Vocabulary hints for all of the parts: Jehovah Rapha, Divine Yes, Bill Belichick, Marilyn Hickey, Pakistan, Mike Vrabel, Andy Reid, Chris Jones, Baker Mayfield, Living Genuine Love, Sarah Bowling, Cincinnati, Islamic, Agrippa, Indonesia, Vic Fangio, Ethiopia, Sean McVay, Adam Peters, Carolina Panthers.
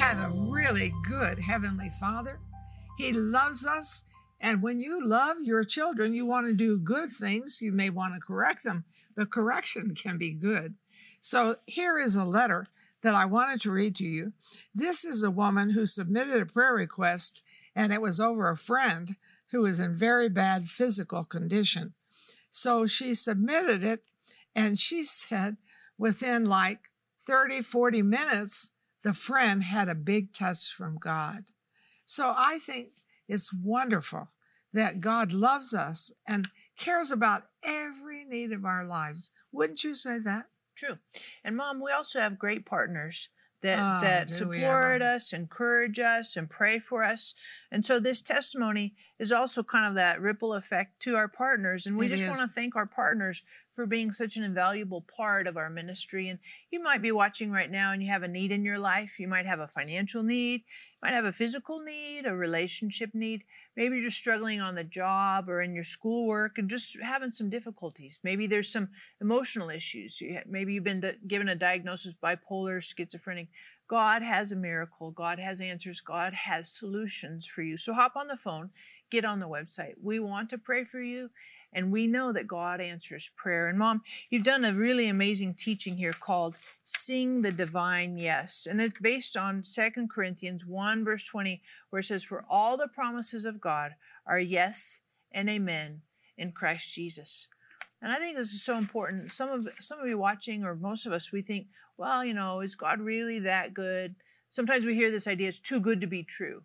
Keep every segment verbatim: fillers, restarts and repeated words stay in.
have a really good Heavenly Father. He loves us. And when you love your children, you want to do good things. You may want to correct them, but correction can be good. So here is a letter that I wanted to read to you. This is a woman who submitted a prayer request, and it was over a friend who is in very bad physical condition. So she submitted it, and she said within like thirty, forty minutes, the friend had a big touch from God. So I think it's wonderful that God loves us and cares about every need of our lives. Wouldn't you say that? True. And Mom, we also have great partners that, oh, that support us, encourage us, and pray for us. And so this testimony is also kind of that ripple effect to our partners. And we it just is. want to thank our partners for being such an invaluable part of our ministry. And you might be watching right now and you have a need in your life. You might have a financial need, you might have a physical need, a relationship need. Maybe you're just struggling on the job or in your schoolwork and just having some difficulties. Maybe there's some emotional issues. Maybe you've been given a diagnosis, bipolar, schizophrenic. God has a miracle. God has answers. God has solutions for you. So hop on the phone, get on the website. We want to pray for you. And we know that God answers prayer. And Mom, you've done a really amazing teaching here called Sing the Divine Yes. And it's based on Second Corinthians one, verse twenty, where it says, "For all the promises of God are yes and amen in Christ Jesus." And I think this is so important. Some of, some of you watching, or most of us, we think, well, you know, is God really that good? Sometimes we hear this idea, it's too good to be true.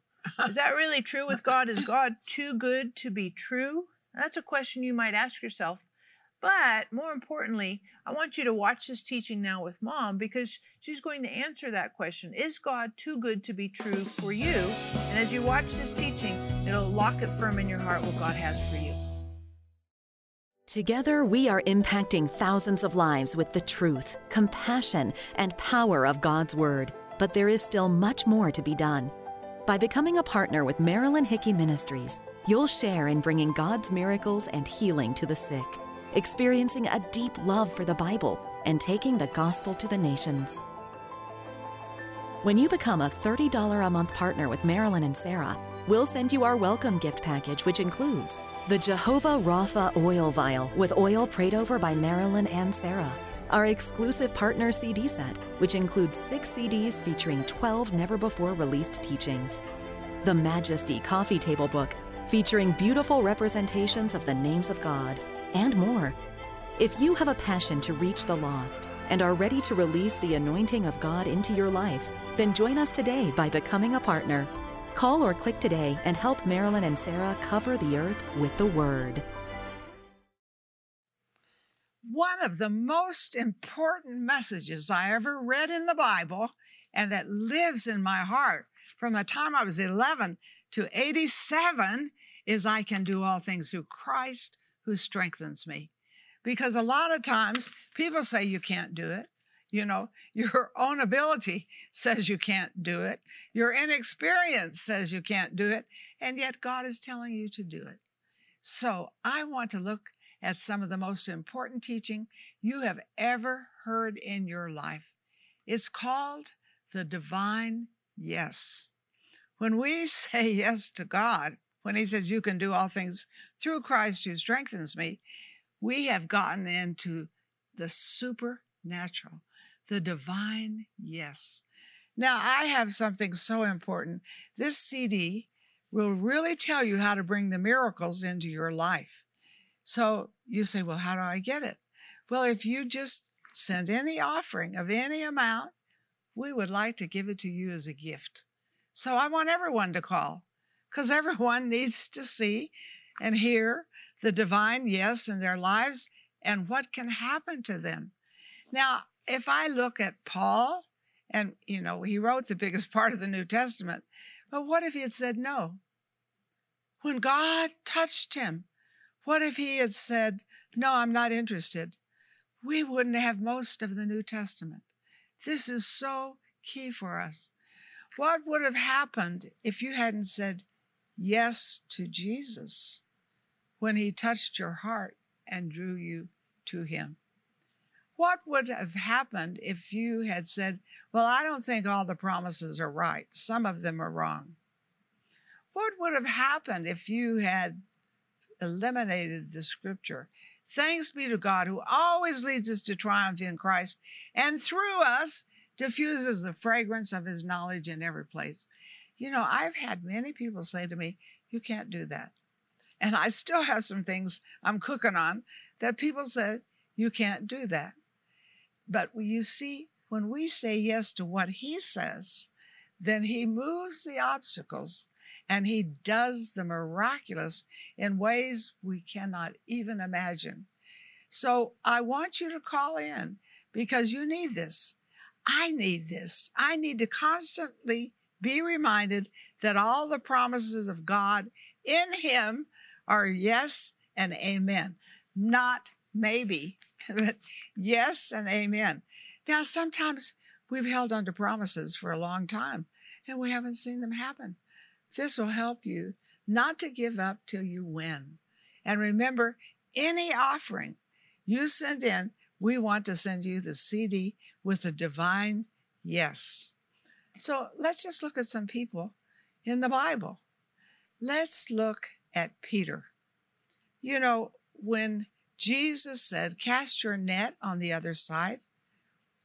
Is that really true with God? Is God too good to be true? That's a question you might ask yourself. But more importantly, I want you to watch this teaching now with Mom, because she's going to answer that question. Is God too good to be true for you? And as you watch this teaching, it'll lock it firm in your heart what God has for you. Together, we are impacting thousands of lives with the truth, compassion, and power of God's Word. But there is still much more to be done. By becoming a partner with Marilyn Hickey Ministries, you'll share in bringing God's miracles and healing to the sick, experiencing a deep love for the Bible, and taking the gospel to the nations. When you become a thirty dollars a month partner with Marilyn and Sarah, we'll send you our welcome gift package, which includes the Jehovah Rapha oil vial with oil prayed over by Marilyn and Sarah, our exclusive partner C D set, which includes six C Ds featuring twelve never-before-released teachings, the Majesty Coffee Table Book, featuring beautiful representations of the names of God, and more. If you have a passion to reach the lost and are ready to release the anointing of God into your life, then join us today by becoming a partner. Call or click today and help Marilyn and Sarah cover the earth with the Word. One of the most important messages I ever read in the Bible, and that lives in my heart from the time I was eleven to eighty-seven, is I can do all things through Christ who strengthens me. Because a lot of times people say you can't do it. You know, your own ability says you can't do it. Your inexperience says you can't do it. And yet God is telling you to do it. So I want to look at some of the most important teaching you have ever heard in your life. It's called the Divine Yes. When we say yes to God, when he says you can do all things through Christ who strengthens me, we have gotten into the supernatural, the divine yes. Now, I have something so important. This C D will really tell you how to bring the miracles into your life. So you say, well, how do I get it? Well, if you just send any offering of any amount, we would like to give it to you as a gift. So I want everyone to call, because everyone needs to see and hear the divine yes in their lives and what can happen to them. Now, if I look at Paul, and, you know, he wrote the biggest part of the New Testament, but what if he had said no? When God touched him, what if he had said, no, I'm not interested? We wouldn't have most of the New Testament. This is so key for us. What would have happened if you hadn't said yes to Jesus when he touched your heart and drew you to him? What would have happened if you had said, well, I don't think all the promises are right. Some of them are wrong. What would have happened if you had eliminated the scripture? Thanks be to God who always leads us to triumph in Christ and through us diffuses the fragrance of his knowledge in every place. You know, I've had many people say to me, you can't do that. And I still have some things I'm cooking on that people said, you can't do that. But you see, when we say yes to what he says, then he moves the obstacles and he does the miraculous in ways we cannot even imagine. So I want you to call in because you need this. I need this. I need to constantly be reminded that all the promises of God in him are yes and amen, not maybe, but yes and amen. Now, sometimes we've held on to promises for a long time and we haven't seen them happen. This will help you not to give up till you win. And remember, any offering you send in, we want to send you the C D with the Divine Yes. So let's just look at some people in the Bible. Let's look at Peter. You know, when Jesus said, cast your net on the other side,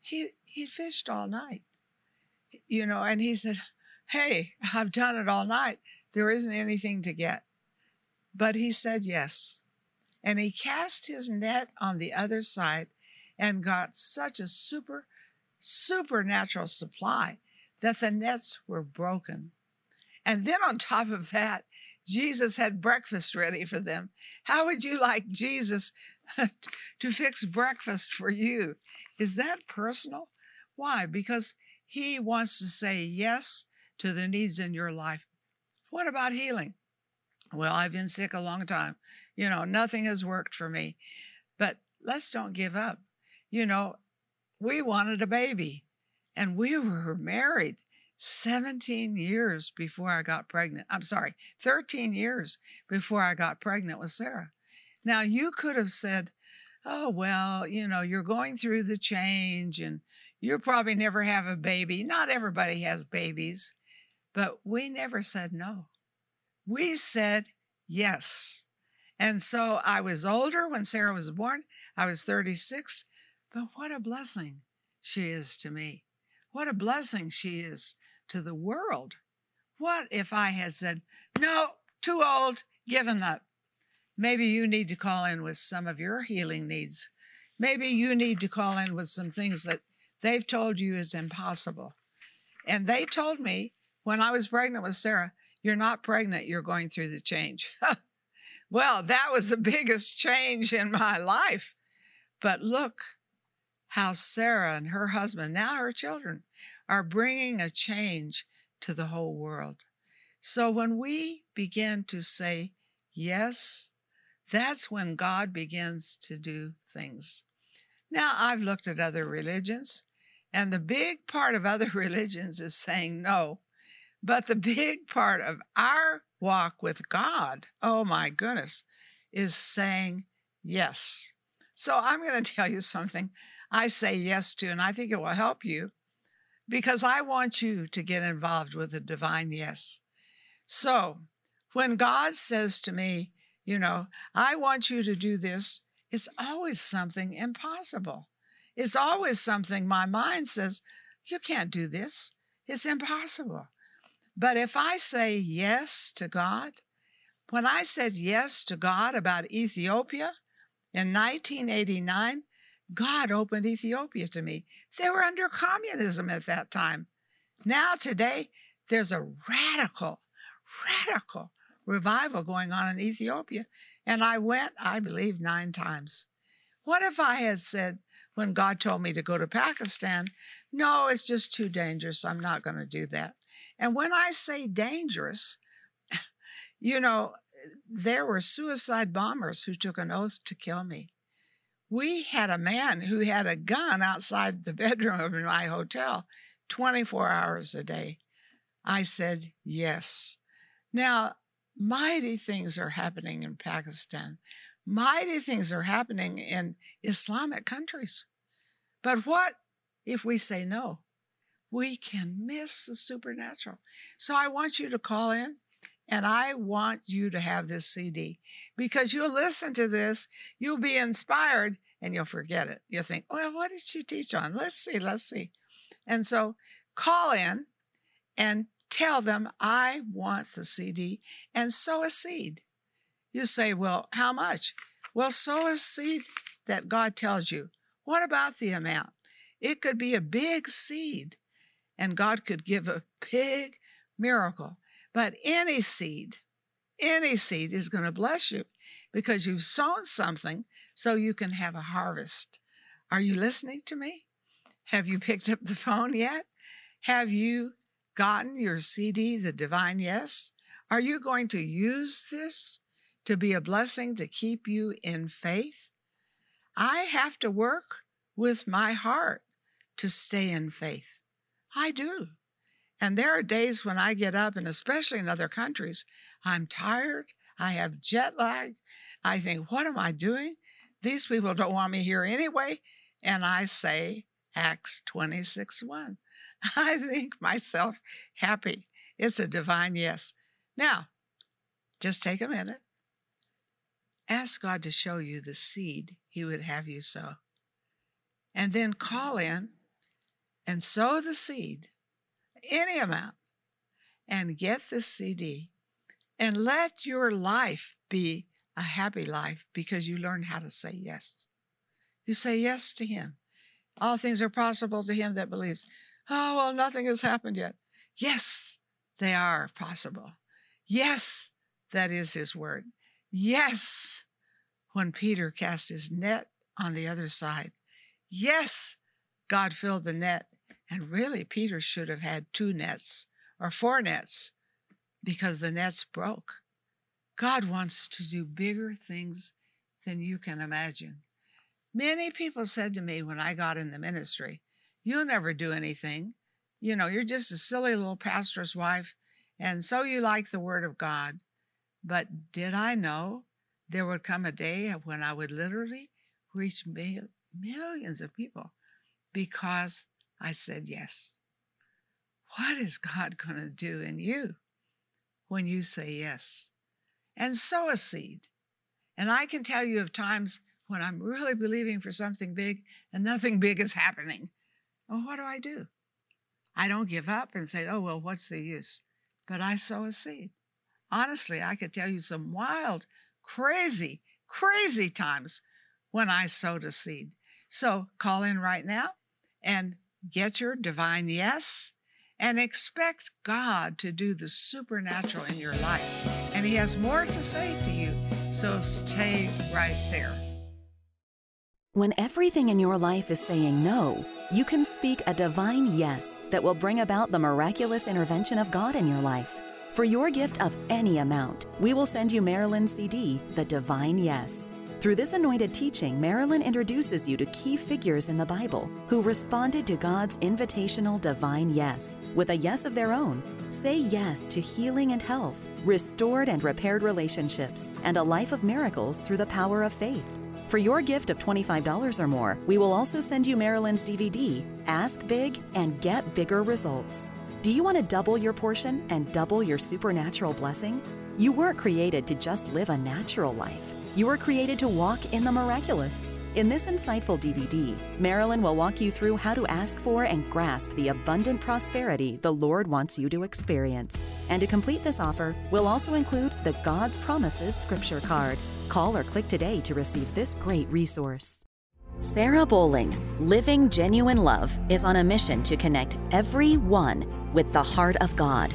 he, he fished all night. You know, and he said, hey, I've done it all night. There isn't anything to get. But he said yes. And he cast his net on the other side and got such a super, supernatural supply that the nets were broken. And then on top of that, Jesus had breakfast ready for them. How would you like Jesus to fix breakfast for you? Is that personal? Why? Because he wants to say yes to the needs in your life. What about healing? Well, I've been sick a long time. You know, nothing has worked for me. But let's don't give up. You know, we wanted a baby, and we were married seventeen years before I got pregnant. I'm sorry, thirteen years before I got pregnant with Sarah. Now, you could have said, oh, well, you know, you're going through the change, and you'll probably never have a baby. Not everybody has babies, but we never said no. We said yes. And so I was older when Sarah was born. I was thirty-six, but what a blessing she is to me. What a blessing she is to the world. What if I had said, no, too old, given up? Maybe you need to call in with some of your healing needs. Maybe you need to call in with some things that they've told you is impossible. And they told me when I was pregnant with Sarah, you're not pregnant, you're going through the change. Well, that was the biggest change in my life. But look how Sarah and her husband, now her children, are bringing a change to the whole world. So when we begin to say yes, that's when God begins to do things. Now, I've looked at other religions, and the big part of other religions is saying no. But the big part of our walk with God, oh my goodness, is saying yes. So I'm going to tell you something I say yes to, and I think it will help you because I want you to get involved with the Divine Yes. So when God says to me, you know, I want you to do this, it's always something impossible. It's always something my mind says, you can't do this. It's impossible. But if I say yes to God, when I said yes to God about Ethiopia in nineteen eighty-nine, God opened Ethiopia to me. They were under communism at that time. Now today, there's a radical, radical revival going on in Ethiopia. And I went, I believe, nine times. What if I had said, when God told me to go to Pakistan, no, it's just too dangerous. I'm not going to do that. And when I say dangerous, you know, there were suicide bombers who took an oath to kill me. We had a man who had a gun outside the bedroom of my hotel twenty-four hours a day. I said yes. Now, mighty things are happening in Pakistan. Mighty things are happening in Islamic countries. But what if we say no? We can miss the supernatural. So I want you to call in, and I want you to have this C D, because you'll listen to this, you'll be inspired, and you'll forget it. You'll think, well, what did she teach on? Let's see, let's see. And so call in and tell them, I want the C D, and sow a seed. You say, well, how much? Well, sow a seed that God tells you. What about the amount? It could be a big seed, and God could give a big miracle. But any seed, any seed is going to bless you, because you've sown something so you can have a harvest. Are you listening to me? Have you picked up the phone yet? Have you gotten your C D, The Divine Yes? Are you going to use this to be a blessing to keep you in faith? I have to work with my heart to stay in faith. I do. And there are days when I get up, and especially in other countries, I'm tired. I have jet lag. I think, what am I doing? These people don't want me here anyway. And I say Acts twenty-six one. I think myself happy. It's a divine yes. Now, just take a minute. Ask God to show you the seed he would have you sow. And then call in and sow the seed, any amount, and get the C D. And let your life be a happy life, because you learn how to say yes. You say yes to him. All things are possible to him that believes. Oh, well, nothing has happened yet. Yes, they are possible. Yes, that is his word. Yes, when Peter cast his net on the other side. Yes, God filled the net. And really, Peter should have had two nets or four nets, because the nets broke. God wants to do bigger things than you can imagine. Many people said to me when I got in the ministry, you'll never do anything. You know, you're just a silly little pastor's wife, and so you like the word of God. But did I know there would come a day when I would literally reach mil- millions of people because I said yes? What is God going to do in you when you say yes? And sow a seed. And I can tell you of times when I'm really believing for something big and nothing big is happening. Well, what do I do? I don't give up and say, oh, well, what's the use? But I sow a seed. Honestly, I could tell you some wild, crazy, crazy times when I sowed a seed. So call in right now and get your divine yes, and expect God to do the supernatural in your life. And he has more to say to you, so stay right there. When everything in your life is saying no, you can speak a divine yes that will bring about the miraculous intervention of God in your life. For your gift of any amount, we will send you Marilyn's C D, The Divine Yes. Through this anointed teaching, Marilyn introduces you to key figures in the Bible who responded to God's invitational divine yes with a yes of their own. Say yes to healing and health, restored and repaired relationships, and a life of miracles through the power of faith. For your gift of twenty-five dollars or more, we will also send you Marilyn's D V D, Ask Big and Get Bigger Results. Do you want to double your portion and double your supernatural blessing? You weren't created to just live a natural life. You were created to walk in the miraculous. In this insightful D V D, Marilyn will walk you through how to ask for and grasp the abundant prosperity the Lord wants you to experience. And to complete this offer, we'll also include the God's Promises Scripture card. Call or click today to receive this great resource. Sarah Bowling, Living Genuine Love, is on a mission to connect everyone with the heart of God.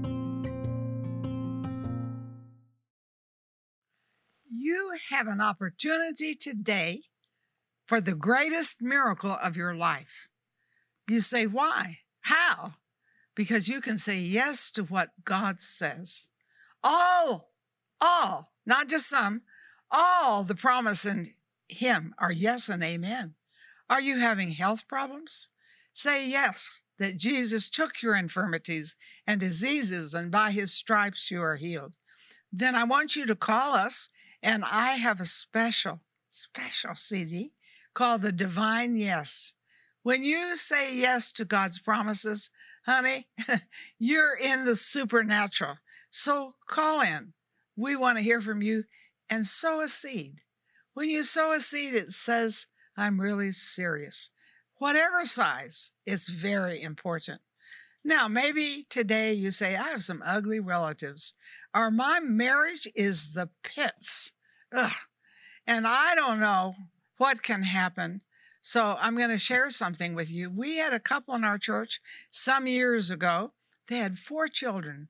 You have an opportunity today for the greatest miracle of your life. You say, why? How? Because you can say yes to what God says. All, all, not just some, all the promise in Him are yes and amen. Are you having health problems? Say yes, that Jesus took your infirmities and diseases, and by His stripes you are healed. Then I want you to call us. And I have a special, special C D called the Divine Yes. When you say yes to God's promises, honey, you're in the supernatural. So call in. We want to hear from you and sow a seed. When you sow a seed, it says, I'm really serious. Whatever size, it's very important. Now, maybe today you say, I have some ugly relatives, or my marriage is the pits. Ugh. And I don't know what can happen. So I'm going to share something with you. We had a couple in our church some years ago. They had four children.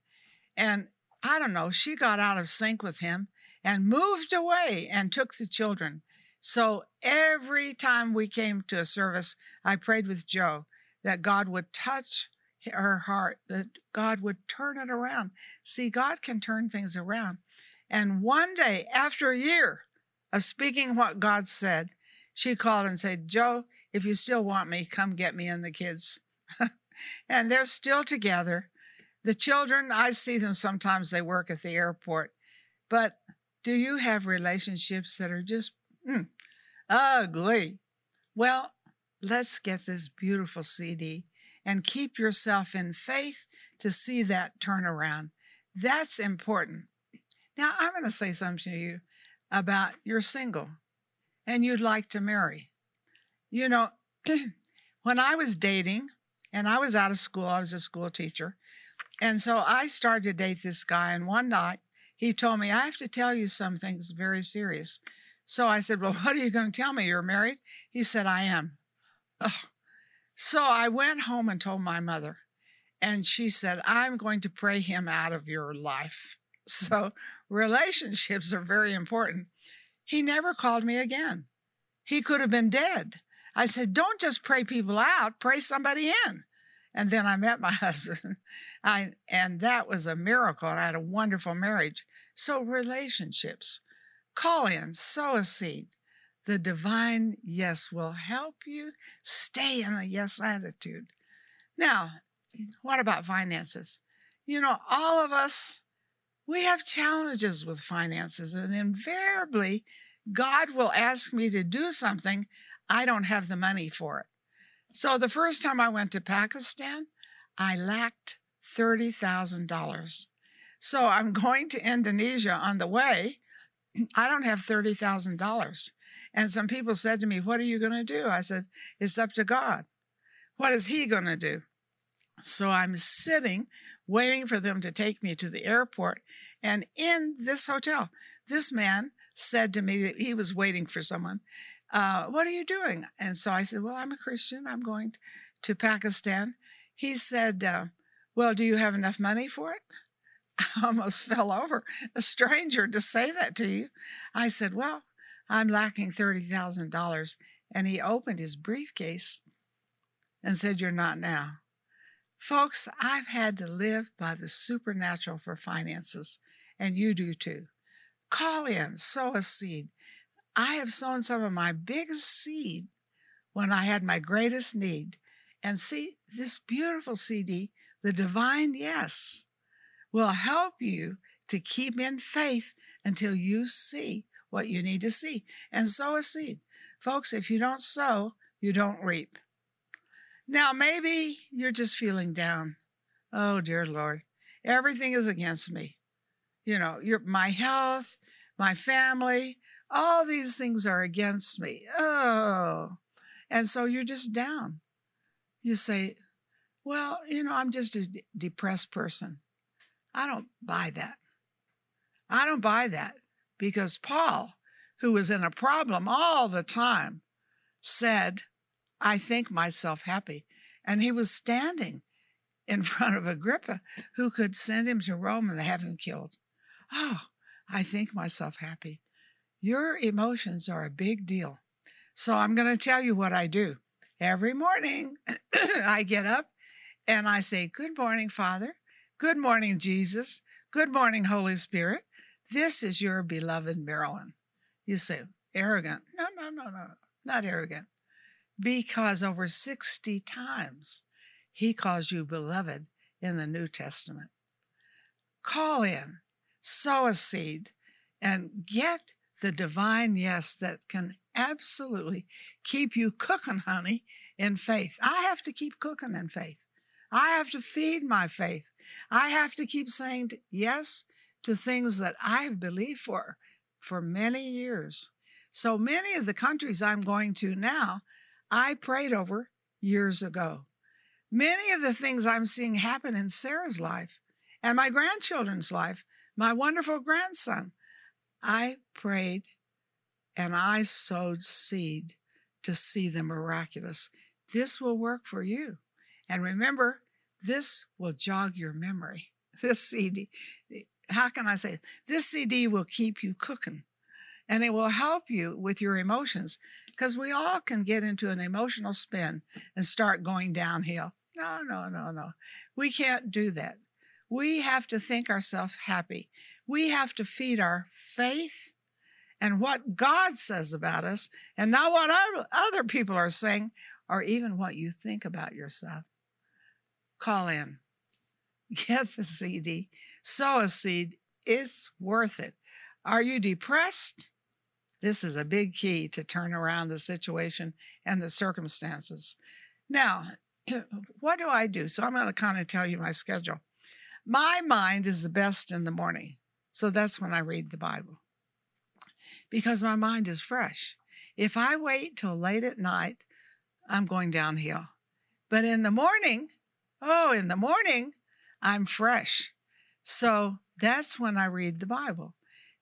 And I don't know, she got out of sync with him and moved away and took the children. So every time we came to a service, I prayed with Joe that God would touch her heart, that God would turn it around. See, God can turn things around. And one day, after a year of speaking what God said, she called and said, Joe, if you still want me, come get me and the kids. And they're still together. The children, I see them sometimes, they work at the airport. But do you have relationships that are just mm, ugly? Well, let's get this beautiful C D and keep yourself in faith to see that turnaround. That's important. Now, I'm going to say something to you about you're single and you'd like to marry. You know, when I was dating and I was out of school, I was a school teacher. And so I started to date this guy. And one night he told me, I have to tell you something that's very serious. So I said, well, what are you going to tell me? You're married? He said, I am. Ugh. So I went home and told my mother, and she said, I'm going to pray him out of your life. So relationships are very important. He never called me again. He could have been dead. I said, don't just pray people out, pray somebody in. And then I met my husband, I, and that was a miracle, and I had a wonderful marriage. So relationships, call in, sow a seed. The Divine Yes will help you stay in a yes attitude. Now, what about finances? You know, all of us, we have challenges with finances, and invariably, God will ask me to do something. I don't have the money for it. So the first time I went to Pakistan, I lacked thirty thousand dollars. So I'm going to Indonesia on the way. I don't have thirty thousand dollars. And some people said to me, what are you going to do? I said, it's up to God. What is He going to do? So I'm sitting, waiting for them to take me to the airport. And in this hotel, this man said to me that he was waiting for someone. Uh, what are you doing? And so I said, well, I'm a Christian. I'm going to Pakistan. He said, uh, well, do you have enough money for it? I almost fell over. A stranger to say that to you. I said, well, I'm lacking thirty thousand dollars. And he opened his briefcase and said, you're not now. Folks, I've had to live by the supernatural for finances, and you do too. Call in, sow a seed. I have sown some of my biggest seed when I had my greatest need. And see, this beautiful C D, The Divine Yes, will help you to keep in faith until you see what you need to see, and sow a seed. Folks, if you don't sow, you don't reap. Now, maybe you're just feeling down. Oh, dear Lord, everything is against me. You know, your, my health, my family, all these things are against me. Oh, and so you're just down. You say, well, you know, I'm just a d- depressed person. I don't buy that. I don't buy that. Because Paul, who was in a problem all the time, said, I think myself happy. And he was standing in front of Agrippa, who could send him to Rome and have him killed. Oh, I think myself happy. Your emotions are a big deal. So I'm going to tell you what I do. Every morning, I get up and I say, good morning, Father. Good morning, Jesus. Good morning, Holy Spirit. This is your beloved Marilyn. You say, arrogant. No, no, no, no, not arrogant. Because over sixty times, he calls you beloved in the New Testament. Call in, sow a seed, and get the divine yes that can absolutely keep you cooking, honey, in faith. I have to keep cooking in faith. I have to feed my faith. I have to keep saying yes to things that I have believed for for many years. So many of the countries I'm going to now, I prayed over years ago. Many of the things I'm seeing happen in Sarah's life and my grandchildren's life, my wonderful grandson, I prayed and I sowed seed to see the miraculous. This will work for you. And remember, this will jog your memory. This C D, how can I say, this C D will keep you cooking. And it will help you with your emotions, because we all can get into an emotional spin and start going downhill. No, no, no, no. We can't do that. We have to think ourselves happy. We have to feed our faith and what God says about us, and not what our, other people are saying, or even what you think about yourself. Call in. Get the C D. Sow a seed. It's worth it. Are you depressed? This is a big key to turn around the situation and the circumstances. Now, what do I do? So I'm going to kind of tell you my schedule. My mind is the best in the morning. So that's when I read the Bible, because my mind is fresh. If I wait till late at night, I'm going downhill. But in the morning, oh, in the morning, I'm fresh. So that's when I read the Bible.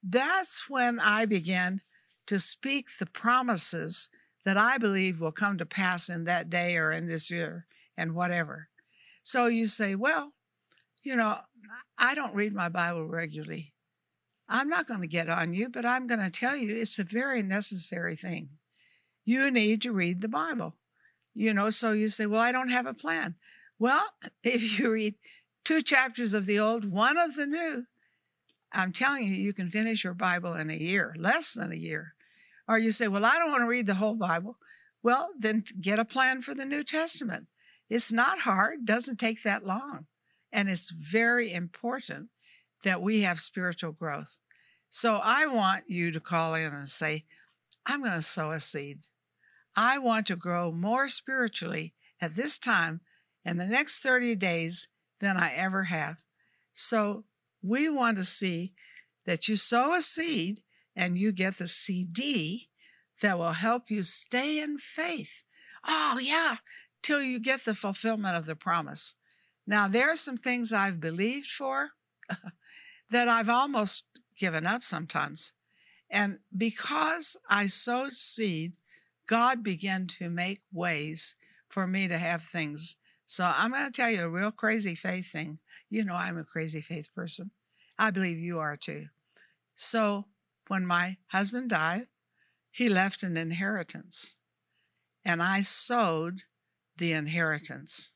That's when I begin to speak the promises that I believe will come to pass in that day or in this year and whatever. So you say, well, you know, I don't read my Bible regularly. I'm not going to get on you, but I'm going to tell you it's a very necessary thing. You need to read the Bible. You know, so you say, well, I don't have a plan. Well, if you read two chapters of the old, one of the new, I'm telling you, you can finish your Bible in a year, less than a year. Or you say, well, I don't want to read the whole Bible. Well, then get a plan for the New Testament. It's not hard, doesn't take that long. And it's very important that we have spiritual growth. So I want you to call in and say, I'm going to sow a seed. I want to grow more spiritually at this time in the next thirty days than I ever have. So we want to see that you sow a seed and you get the C D that will help you stay in faith. Oh, yeah, till you get the fulfillment of the promise. Now, there are some things I've believed for that I've almost given up sometimes. And because I sowed seed, God began to make ways for me to have things. So I'm going to tell you a real crazy faith thing. You know, I'm a crazy faith person. I believe you are too. So when my husband died, he left an inheritance, and I sowed the inheritance.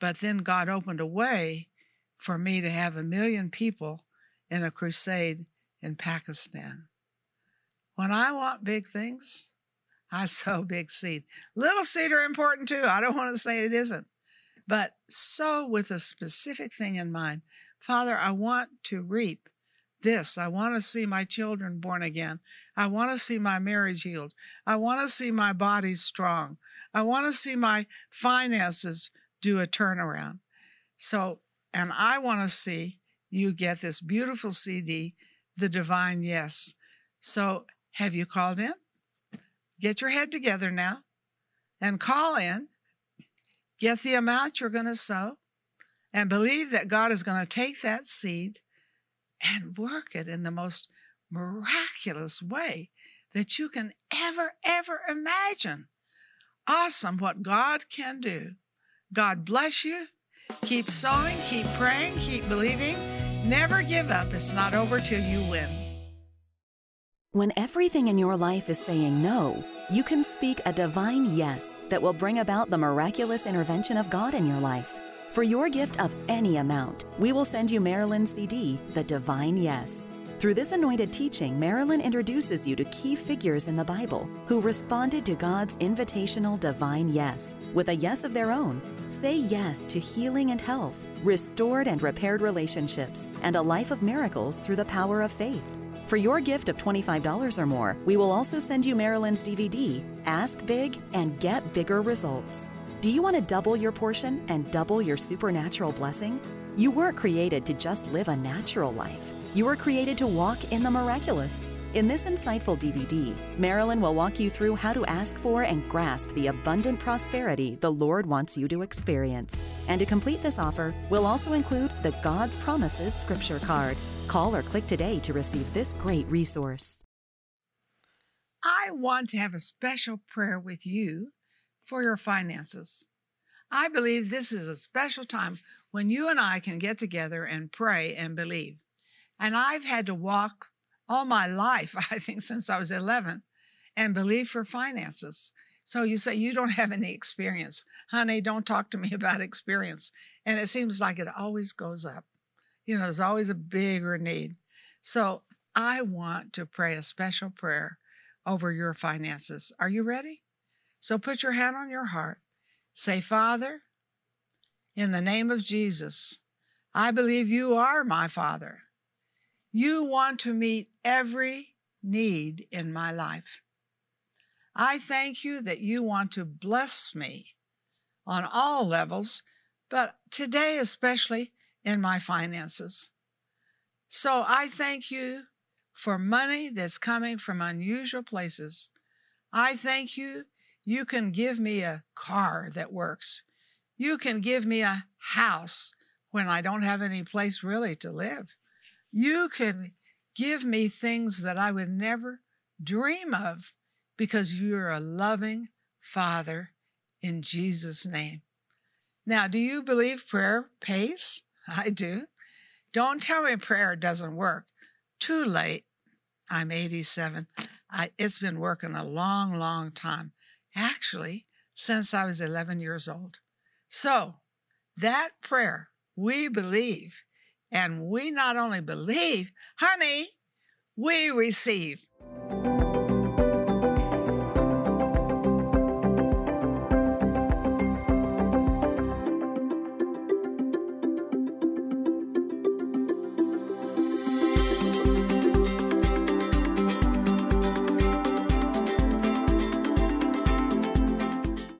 But then God opened a way for me to have a million people in a crusade in Pakistan. When I want big things, I sow big seed. Little seed are important too. I don't want to say it isn't. But sow with a specific thing in mind. Father, I want to reap this. I want to see my children born again. I want to see my marriage healed. I want to see my body strong. I want to see my finances do a turnaround. So, and I want to see you get this beautiful C D, The Divine Yes. So have you called in? Get your head together now and call in. Get the amount you're going to sow and believe that God is going to take that seed and work it in the most miraculous way that you can ever, ever imagine. Awesome what God can do. God bless you. Keep sowing, keep praying, keep believing. Never give up. It's not over till you win. When everything in your life is saying no, you can speak a divine yes that will bring about the miraculous intervention of God in your life. For your gift of any amount, we will send you Marilyn's C D, The Divine Yes. Through this anointed teaching, Marilyn introduces you to key figures in the Bible who responded to God's invitational divine yes with a yes of their own. Say yes to healing and health, restored and repaired relationships, and a life of miracles through the power of faith. For your gift of twenty-five dollars or more, we will also send you Marilyn's D V D, Ask Big and Get Bigger Results. Do you want to double your portion and double your supernatural blessing? You weren't created to just live a natural life. You were created to walk in the miraculous. In this insightful D V D, Marilyn will walk you through how to ask for and grasp the abundant prosperity the Lord wants you to experience. And to complete this offer, we'll also include the God's Promises Scripture card. Call or click today to receive this great resource. I want to have a special prayer with you for your finances. I believe this is a special time when you and I can get together and pray and believe. And I've had to walk all my life, I think since I was eleven, and believe for finances. So you say, you don't have any experience. Honey, don't talk to me about experience. And it seems like it always goes up. You know, there's always a bigger need. So I want to pray a special prayer over your finances. Are you ready? So put your hand on your heart. Say, Father, in the name of Jesus, I believe you are my Father. You want to meet every need in my life. I thank you that you want to bless me on all levels, but today especially, in my finances. So I thank you for money that's coming from unusual places. I thank you, you can give me a car that works. You can give me a house when I don't have any place really to live. You can give me things that I would never dream of because you're a loving Father in Jesus' name. Now, do you believe prayer pays? I do. Don't tell me prayer doesn't work. Too late. I'm eighty-seven. I, it's been working a long, long time, actually, since I was eleven years old. So that prayer, we believe, and we not only believe, honey, we receive.